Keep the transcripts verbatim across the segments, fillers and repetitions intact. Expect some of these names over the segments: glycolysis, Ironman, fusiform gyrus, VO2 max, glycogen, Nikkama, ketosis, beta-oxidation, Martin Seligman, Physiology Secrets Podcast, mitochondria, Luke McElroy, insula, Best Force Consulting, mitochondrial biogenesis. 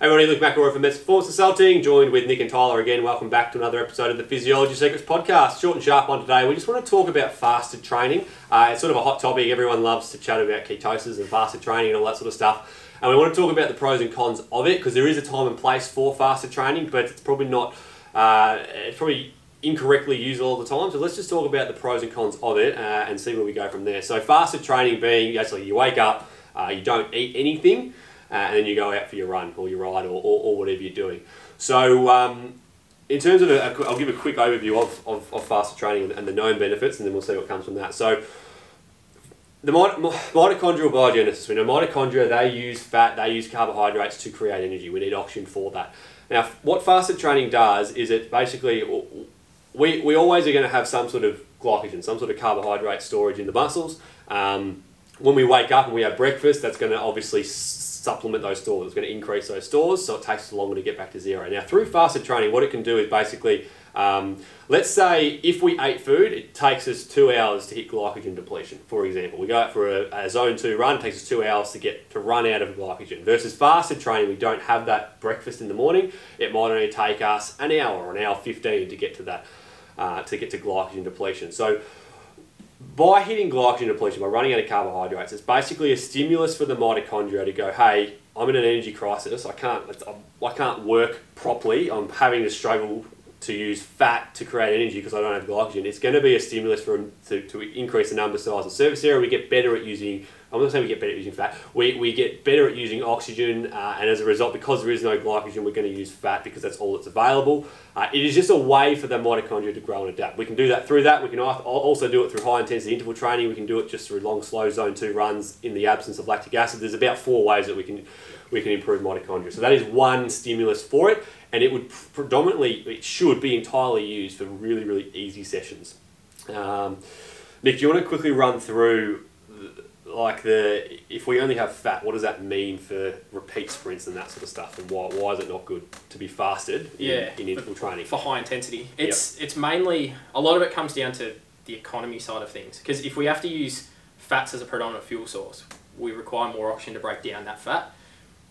Hey everybody, Luke McElroy from Best Force Consulting, joined with Nick and Tyler again. Welcome back to another episode of the Physiology Secrets Podcast. Short and sharp one today. We just want to talk about fasted training. Uh, it's sort of a hot topic. Everyone loves to chat about ketosis and fasted training and all that sort of stuff. And we want to talk about the pros and cons of it, because there is a time and place for fasted training, but it's probably not, uh, it's probably incorrectly used all the time. So let's just talk about the pros and cons of it uh, and see where we go from there. So fasted training being, actually you wake up, uh, you don't eat anything, Uh, and then you go out for your run or your ride or, or, or whatever you're doing. So um, in terms of, a, a, I'll give a quick overview of, of, of fasted training and the known benefits, and then we'll see what comes from that. So the mit- mitochondrial biogenesis, we know mitochondria, they use fat, they use carbohydrates to create energy. We need oxygen for that. Now what fasted training does is it basically, we, we always are going to have some sort of glycogen, some sort of carbohydrate storage in the muscles. Um, when we wake up and we have breakfast, that's going to obviously s- supplement those stores. It's going to increase those stores, so it takes longer to get back to zero. Now through fasted training, what it can do is basically, um, let's say if we ate food, it takes us two hours to hit glycogen depletion. For example, we go out for a, a zone two run, it takes us two hours to get to run out of glycogen. Versus fasted training, we don't have that breakfast in the morning. It might only take us an hour or an hour fifteen to get to that, uh, to get to glycogen depletion. So by hitting glycogen depletion, by running out of carbohydrates, it's basically a stimulus for the mitochondria to go, hey, I'm in an energy crisis, I can't I can't work properly, I'm having to struggle to use fat to create energy because I don't have glycogen. It's going to be a stimulus for them to, to increase the number, size and surface area. We get better at using, I'm not saying we get better at using fat, we, we get better at using oxygen, uh, and as a result, because there is no glycogen, we're going to use fat because that's all that's available. Uh, it is just a way for the mitochondria to grow and adapt. We can do that through that, we can also do it through high intensity interval training, we can do it just through long slow zone two runs in the absence of lactic acid. There's about four ways that we can we can improve mitochondria. So that is one stimulus for it. And it would predominantly, it should be entirely used for really, really easy sessions. Um, Nick, do you want to quickly run through, like the, if we only have fat, what does that mean for repeat sprints and that sort of stuff? And why why is it not good to be fasted in, yeah, in interval training? For high intensity. It's yep. It's mainly, a lot of it comes down to the economy side of things. Because if we have to use fats as a predominant fuel source, we require more oxygen to break down that fat.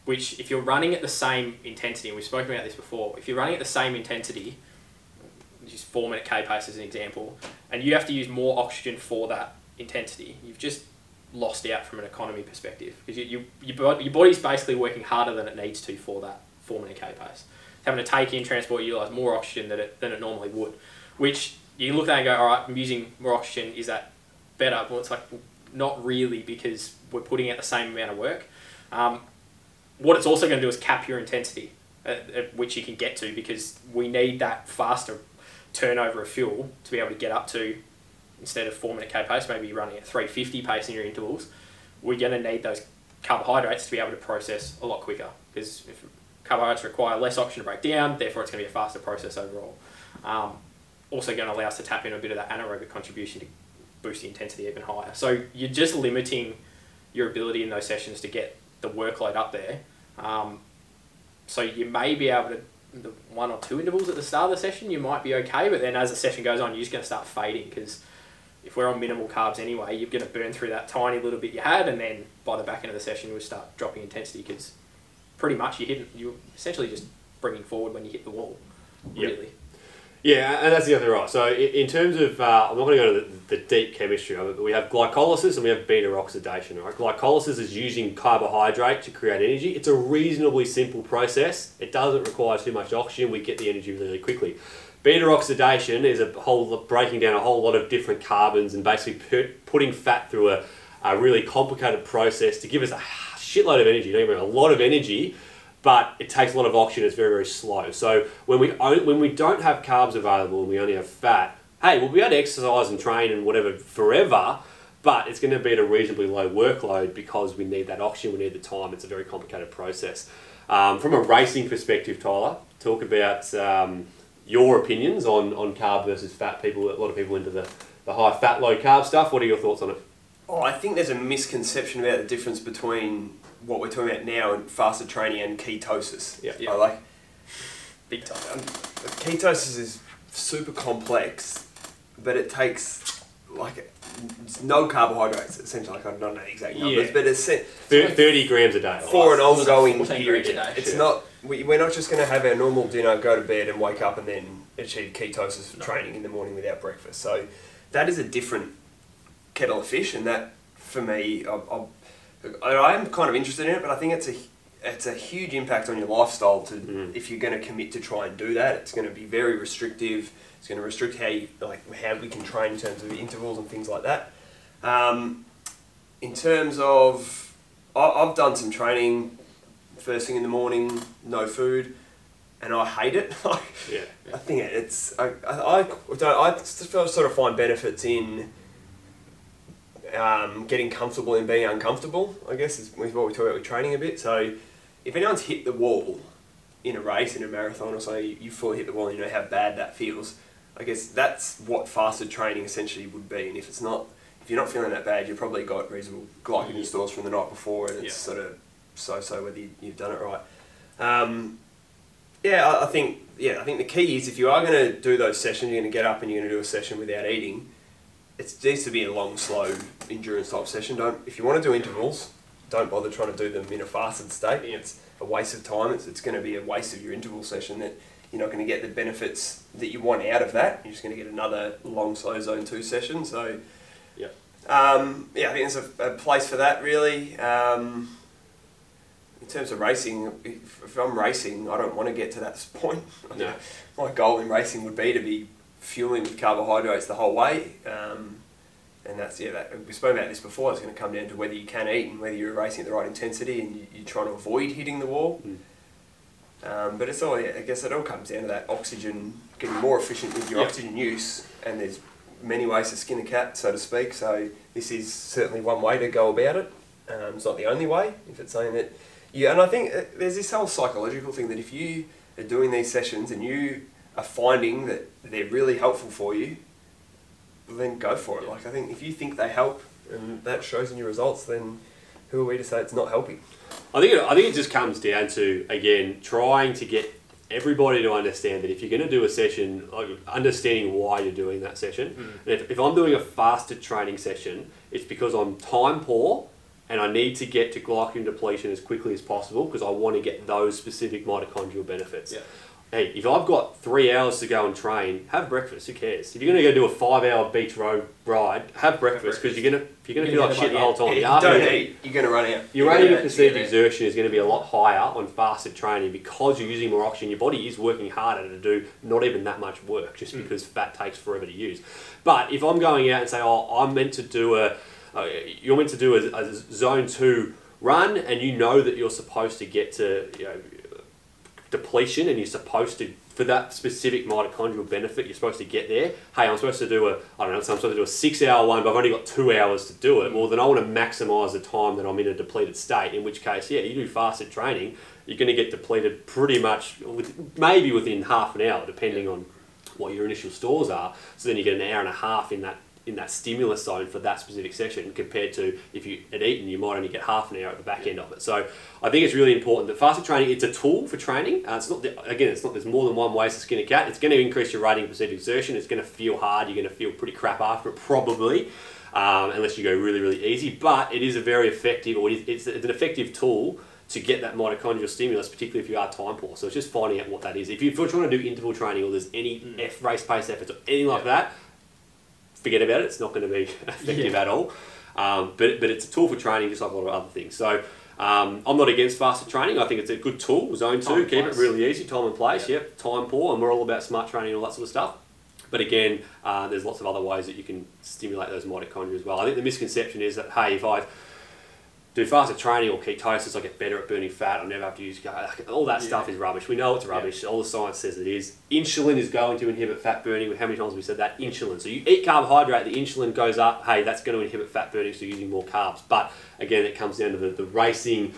Which, if you're running at the same intensity, and we've spoken about this before, if you're running at the same intensity, just four minute K pace as an example, and you have to use more oxygen for that intensity, you've just lost out from an economy perspective. Because you, you, your, your body's basically working harder than it needs to for that four minute K pace. It's having to take in, transport, utilise more oxygen than it, than it normally would. Which, you look at that and go, all right, I'm using more oxygen, is that better? Well, it's like, not really, because we're putting out the same amount of work. Um, What it's also going to do is cap your intensity at, at which you can get to, because we need that faster turnover of fuel to be able to get up to, instead of four minute K pace, maybe you're running at three fifty pace in your intervals. We're going to need those carbohydrates to be able to process a lot quicker, because if carbohydrates require less oxygen to break down, therefore it's going to be a faster process overall. Um, also going to allow us to tap in a bit of that anaerobic contribution to boost the intensity even higher. So you're just limiting your ability in those sessions to get the workload up there. Um, so you may be able to, the one or two intervals at the start of the session, you might be okay, but then as the session goes on, you're just going to start fading, because if we're on minimal carbs anyway, you're going to burn through that tiny little bit you had, and then by the back end of the session, we'll start dropping intensity, because pretty much you're, hitting, you're essentially just bringing forward when you hit the wall, really. Yep. Yeah, and that's the other right. So in terms of, uh, I'm not going to go to the, the deep chemistry of it, but we have glycolysis and we have beta-oxidation. Right? Glycolysis is using carbohydrate to create energy. It's a reasonably simple process. It doesn't require too much oxygen. We get the energy really quickly. Beta-oxidation is a whole breaking down a whole lot of different carbons and basically put, putting fat through a, a really complicated process to give us a shitload of energy, don't get me wrong, a lot of energy. But it takes a lot of oxygen, it's very, very slow. So when we own, when we don't have carbs available and we only have fat, hey, we'll be able to exercise and train and whatever forever, but it's going to be at a reasonably low workload because we need that oxygen, we need the time, it's a very complicated process. Um, from a racing perspective, Tyler, talk about um, your opinions on, on carb versus fat. People, a lot of people into the, the high fat, low carb stuff. What are your thoughts on it? Oh, I think there's a misconception about the difference between what we're talking about now and fasted training and ketosis. Yeah, yeah. I like big time. Um, ketosis is super complex, but it takes like no carbohydrates, essentially. Like I don't know exact numbers, yeah. but it's thirty grams a day for an ongoing period. It's not we, we're not just going to have our normal dinner, go to bed, and wake up and then achieve ketosis for no. training in the morning without breakfast. So that is a different kettle of fish, and that for me, I, I, I am kind of interested in it, but I think it's a it's a huge impact on your lifestyle. To mm. if you're going to commit to try and do that, it's going to be very restrictive. It's going to restrict how you, like how we can train in terms of intervals and things like that. Um, in terms of, I've done some training first thing in the morning, no food, and I hate it. yeah, yeah. I think it's I I, I, don't, I sort of find benefits in um, getting comfortable in being uncomfortable. I guess is what we talk about with training a bit. So if anyone's hit the wall in a race, in a marathon or something, you, you fully hit the wall and you know how bad that feels. I guess that's what fasted training essentially would be. And if it's not, if you're not feeling that bad, you've probably got reasonable glycogen yeah. stores from the night before, and it's yeah. sort of so-so whether you, you've done it right. Um, yeah, I, I think yeah, I think the key is if you are going to do those sessions, you're going to get up and you're going to do a session without eating. It needs to be a long, slow endurance type session. Don't if you want to do intervals, don't bother trying to do them in a fasted state. Yeah. It's a waste of time. It's it's going to be a waste of your interval session that. You're not going to get the benefits that you want out of that. You're just going to get another long, slow zone two session. So, yeah, um, yeah, I think there's a, a place for that really. Um, in terms of racing, if, if I'm racing, I don't want to get to that point. No. My goal in racing would be to be fueling with carbohydrates the whole way. Um, and that's yeah. That, we spoke about this before. It's going to come down to whether you can eat and whether you're racing at the right intensity and you, you're trying to avoid hitting the wall. Mm. Um, but it's all, I guess it all comes down to that oxygen, getting more efficient with your yep. oxygen use, and there's many ways to skin a cat, so to speak, so this is certainly one way to go about it. Um, it's not the only way, if it's saying that, yeah, and I think there's this whole psychological thing that if you are doing these sessions and you are finding that they're really helpful for you, then go for it. Yep. Like, I think if you think they help and that shows in your results, then who are we to say it's not helping? I think it, I think it just comes down to, again, trying to get everybody to understand that if you're going to do a session, like understanding why you're doing that session. Mm. And if, if I'm doing a fasted training session, it's because I'm time poor and I need to get to glycogen depletion as quickly as possible because I want to get those specific mitochondrial benefits. Yeah. Hey, if I've got three hours to go and train, have breakfast. Who cares? If you're going to go do a five-hour beach road ride, have breakfast because you're going to you're going to feel like shit the whole time. Yeah, you don't eat, eat, you're going to run out. Your rate of perceived exertion is going to be a lot higher on fasted training because you're using more oxygen. Your body is working harder to do not even that much work just mm. because fat takes forever to use. But if I'm going out and say, oh, I'm meant to do a, uh, you're meant to do a, a zone two run, and you know that you're supposed to get to, you know, depletion, and you're supposed to, for that specific mitochondrial benefit, you're supposed to get there. Hey, I'm supposed to do a, I don't know, so I'm supposed to do a six hour one, but I've only got two hours to do it. Well, then I want to maximise the time that I'm in a depleted state, in which case, yeah, you do fasted training, you're going to get depleted pretty much, with, maybe within half an hour, depending yeah. on what your initial stores are. So then you get an hour and a half in that in that stimulus zone for that specific session compared to if you had eaten, you might only get half an hour at the back end of it. So I think it's really important that fasted training, it's a tool for training. Uh, it's not, the, again, it's not, there's more than one way to skin a cat. It's going to increase your rating of perceived exertion. It's going to feel hard. You're going to feel pretty crap after it probably, um, unless you go really, really easy, but it is a very effective, or it is, it's an effective tool to get that mitochondrial stimulus, particularly if you are time poor. So it's just finding out what that is. If you're trying to do interval training or there's any mm. F race pace efforts or anything yeah. like that, forget about it, it's not going to be effective yeah. at all. Um, but but it's a tool for training, just like a lot of other things. So um, I'm not against fasted training. I think it's a good tool, zone two, keep it really easy, time and place, yep. yep, time poor, and we're all about smart training and all that sort of stuff. But again, uh, there's lots of other ways that you can stimulate those mitochondria as well. I think the misconception is that, hey, if I do fasted training or ketosis, I get better at burning fat, I'll never have to use, all that yeah. stuff is rubbish. We know it's rubbish, yeah. all the science says it is. Insulin is going to inhibit fat burning. How many times have we said that? Insulin. So you eat carbohydrate, the insulin goes up, hey, that's going to inhibit fat burning, so you're using more carbs. But again, it comes down to the, the racing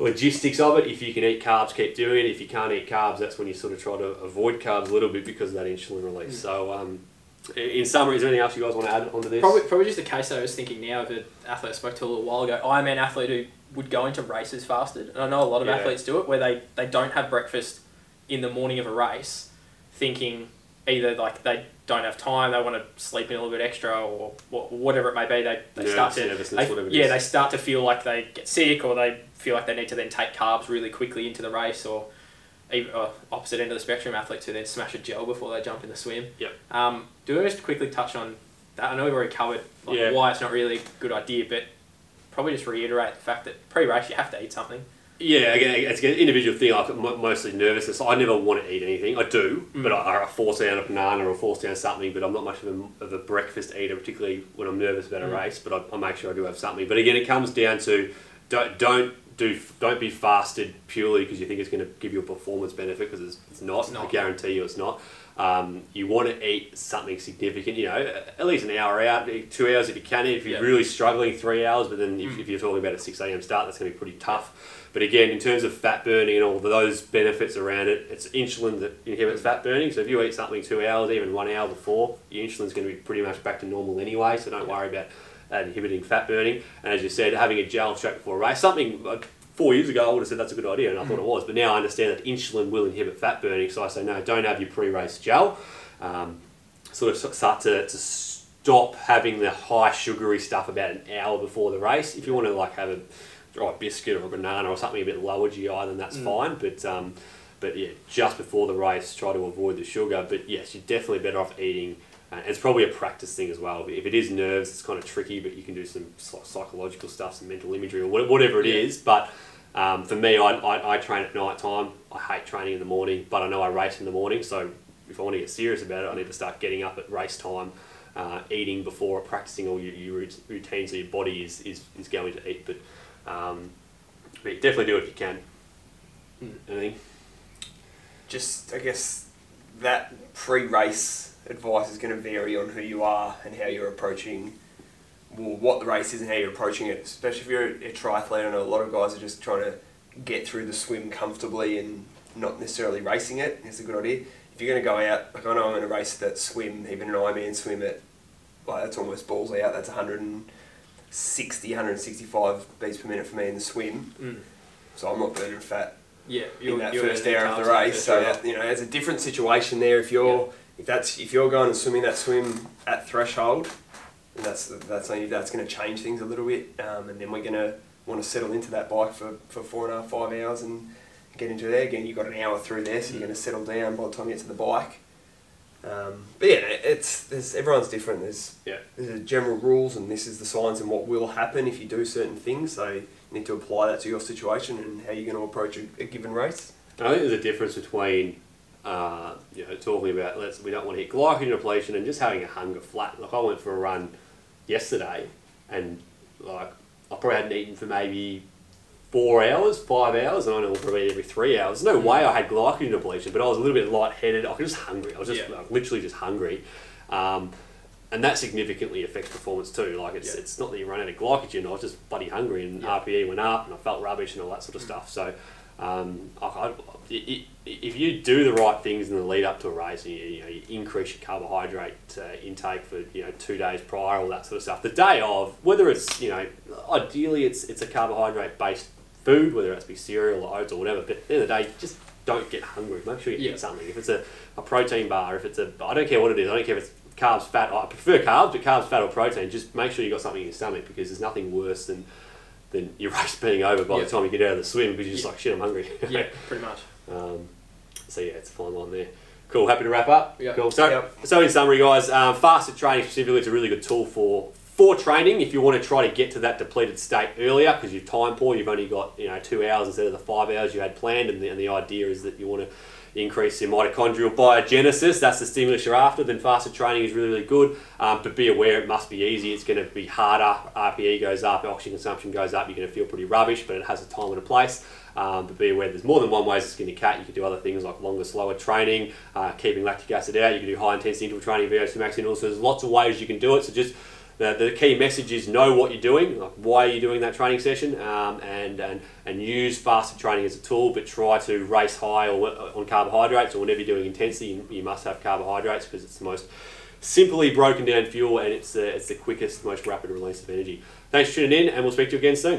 logistics of it. If you can eat carbs, keep doing it. If you can't eat carbs, that's when you sort of try to avoid carbs a little bit because of that insulin release. Mm. So, um, in summary, is there anything else you guys want to add onto this? Probably, probably just the case that I was thinking now of an athlete I spoke to a little while ago, Ironman athlete who would go into races fasted. And I know a lot of yeah. athletes do it where they, they don't have breakfast in the morning of a race thinking, either like they don't have time, they want to sleep in a little bit extra, or whatever it may be, they, they yeah, start to they, yeah, they start to feel like they get sick, or they feel like they need to then take carbs really quickly into the race, or even, or opposite end of the spectrum, athletes who then smash a gel before they jump in the swim. Yep. Um, do we just quickly touch on that? I know we've already covered like, yeah. why it's not really a good idea, but probably just reiterate the fact that pre-race you have to eat something. Yeah, again, it's an individual thing. I'm mostly nervous. I never want to eat anything. I do, mm. but I, I force down a banana or force down something, but I'm not much of a, of a breakfast eater, particularly when I'm nervous about a mm. race, but I, I make sure I do have something. But again, it comes down to don't don't do, don't be fasted purely because you think it's going to give you a performance benefit, because it's, it's not. It's not. I guarantee you it's not. Um, you want to eat something significant, you know, at least an hour out, two hours if you can. If you're yep. really struggling, three hours, but then if, mm. if you're talking about a six a.m. start, that's going to be pretty tough. But again, in terms of fat burning and all of those benefits around it, it's insulin that inhibits fat burning. So if you eat something two hours, even one hour before, your insulin's going to be pretty much back to normal anyway. So don't worry about uh, inhibiting fat burning. And as you said, having a gel straight before a race, something uh, four years ago I would have said that's a good idea, and I mm. thought it was. But now I understand that insulin will inhibit fat burning. So I say, no, don't have your pre-race gel. Um, sort of start to, to stop having the high sugary stuff about an hour before the race. If you want to like have a... or a biscuit or a banana or something a bit lower G I, then that's mm. fine. But um, but yeah, just before the race, try to avoid the sugar. But yes, you're definitely better off eating. Uh, it's probably a practice thing as well. If it is nerves, it's kind of tricky, but you can do some psychological stuff, some mental imagery or whatever it yeah. is. But um, for me, I, I, I train at night time. I hate training in the morning, but I know I race in the morning. So if I want to get serious about it, I need to start getting up at race time, uh, eating before, practicing all your, your routines so your body is, is, is going to eat. But Um, but definitely do it if you can. Mm. Anything? Just, I guess, that pre-race advice is going to vary on who you are and how you're approaching, well, what the race is and how you're approaching it. Especially if you're a triathlete, I know a lot of guys are just trying to get through the swim comfortably and not necessarily racing it. It's a good idea. If you're going to go out, like I know I'm in a race that swim, even an Ironman swim at, like that's almost balls out, that's one hundred and sixty, one sixty-five beats per minute for me in the swim, mm. so I'm not burning fat. Yeah, in that first hour of the race. So that, you know, there's a different situation there. If you're yeah. if that's if you're going and swimming that swim at threshold, and that's that's only that's going to change things a little bit, um, and then we're going to want to settle into that bike for, for four and a half five hours and get into there again. You've got an hour through there, so you're going to settle down by the time you get to the bike. Um, but yeah, it's there's, everyone's different. There's yeah. there's general rules, and this is the science and what will happen if you do certain things. So you need to apply that to your situation and how you're going to approach a, a given race. And I think there's a difference between uh, you know talking about let's we don't want to hit glycogen depletion and just having a hunger flat. Like I went for a run yesterday, and like I probably hadn't eaten for maybe four hours, five hours, and I know probably every three hours. There's no way I had glycogen depletion, but I was a little bit lightheaded. I was just hungry. I was just yeah. like, literally just hungry. Um, and that significantly affects performance too. Like it's yeah. it's not that you run out of glycogen, I was just bloody hungry, and yeah. R P E went up, and I felt rubbish and all that sort of stuff. So um, I, I, it, if you do the right things in the lead up to a race, and you, you, know, you increase your carbohydrate uh, intake for you know two days prior, all that sort of stuff. The day of, whether it's you know ideally it's it's a carbohydrate based food, whether that's be cereal or oats or whatever, but at the end of the day, just don't get hungry. Make sure you yeah. eat something. If it's a, a protein bar, if it's a, I don't care what it is, I don't care if it's carbs, fat, I prefer carbs, but carbs, fat or protein, just make sure you've got something in your stomach, because there's nothing worse than, than your race being over by yeah. the time you get out of the swim, because you're just yeah. like, shit, I'm hungry. Yeah, pretty much. Um, so yeah, it's a fine line there. Cool, happy to wrap up? Yep. Cool. So, yep. so in summary guys, um, fasted training specifically is a really good tool for For training, if you want to try to get to that depleted state earlier, because you're time poor, you've only got you know two hours instead of the five hours you had planned, and the, and the idea is that you want to increase your mitochondrial biogenesis, that's the stimulus you're after, then fasted training is really, really good. Um, but be aware, it must be easy, it's going to be harder, R P E goes up, oxygen consumption goes up, you're going to feel pretty rubbish, but it has a time and a place. Um, but be aware there's more than one way to skin a cat. You can do other things like longer, slower training, uh, keeping lactic acid out, you can do high intensity interval training, V O two max intervals, so there's lots of ways you can do it, so just The, the key message is know what you're doing, like why are you doing that training session, um, and, and and use fasted training as a tool, but try to race high or on carbohydrates, or whenever you're doing intensity, you, you must have carbohydrates because it's the most simply broken down fuel, and it's the, it's the quickest, most rapid release of energy. Thanks for tuning in, and we'll speak to you again soon.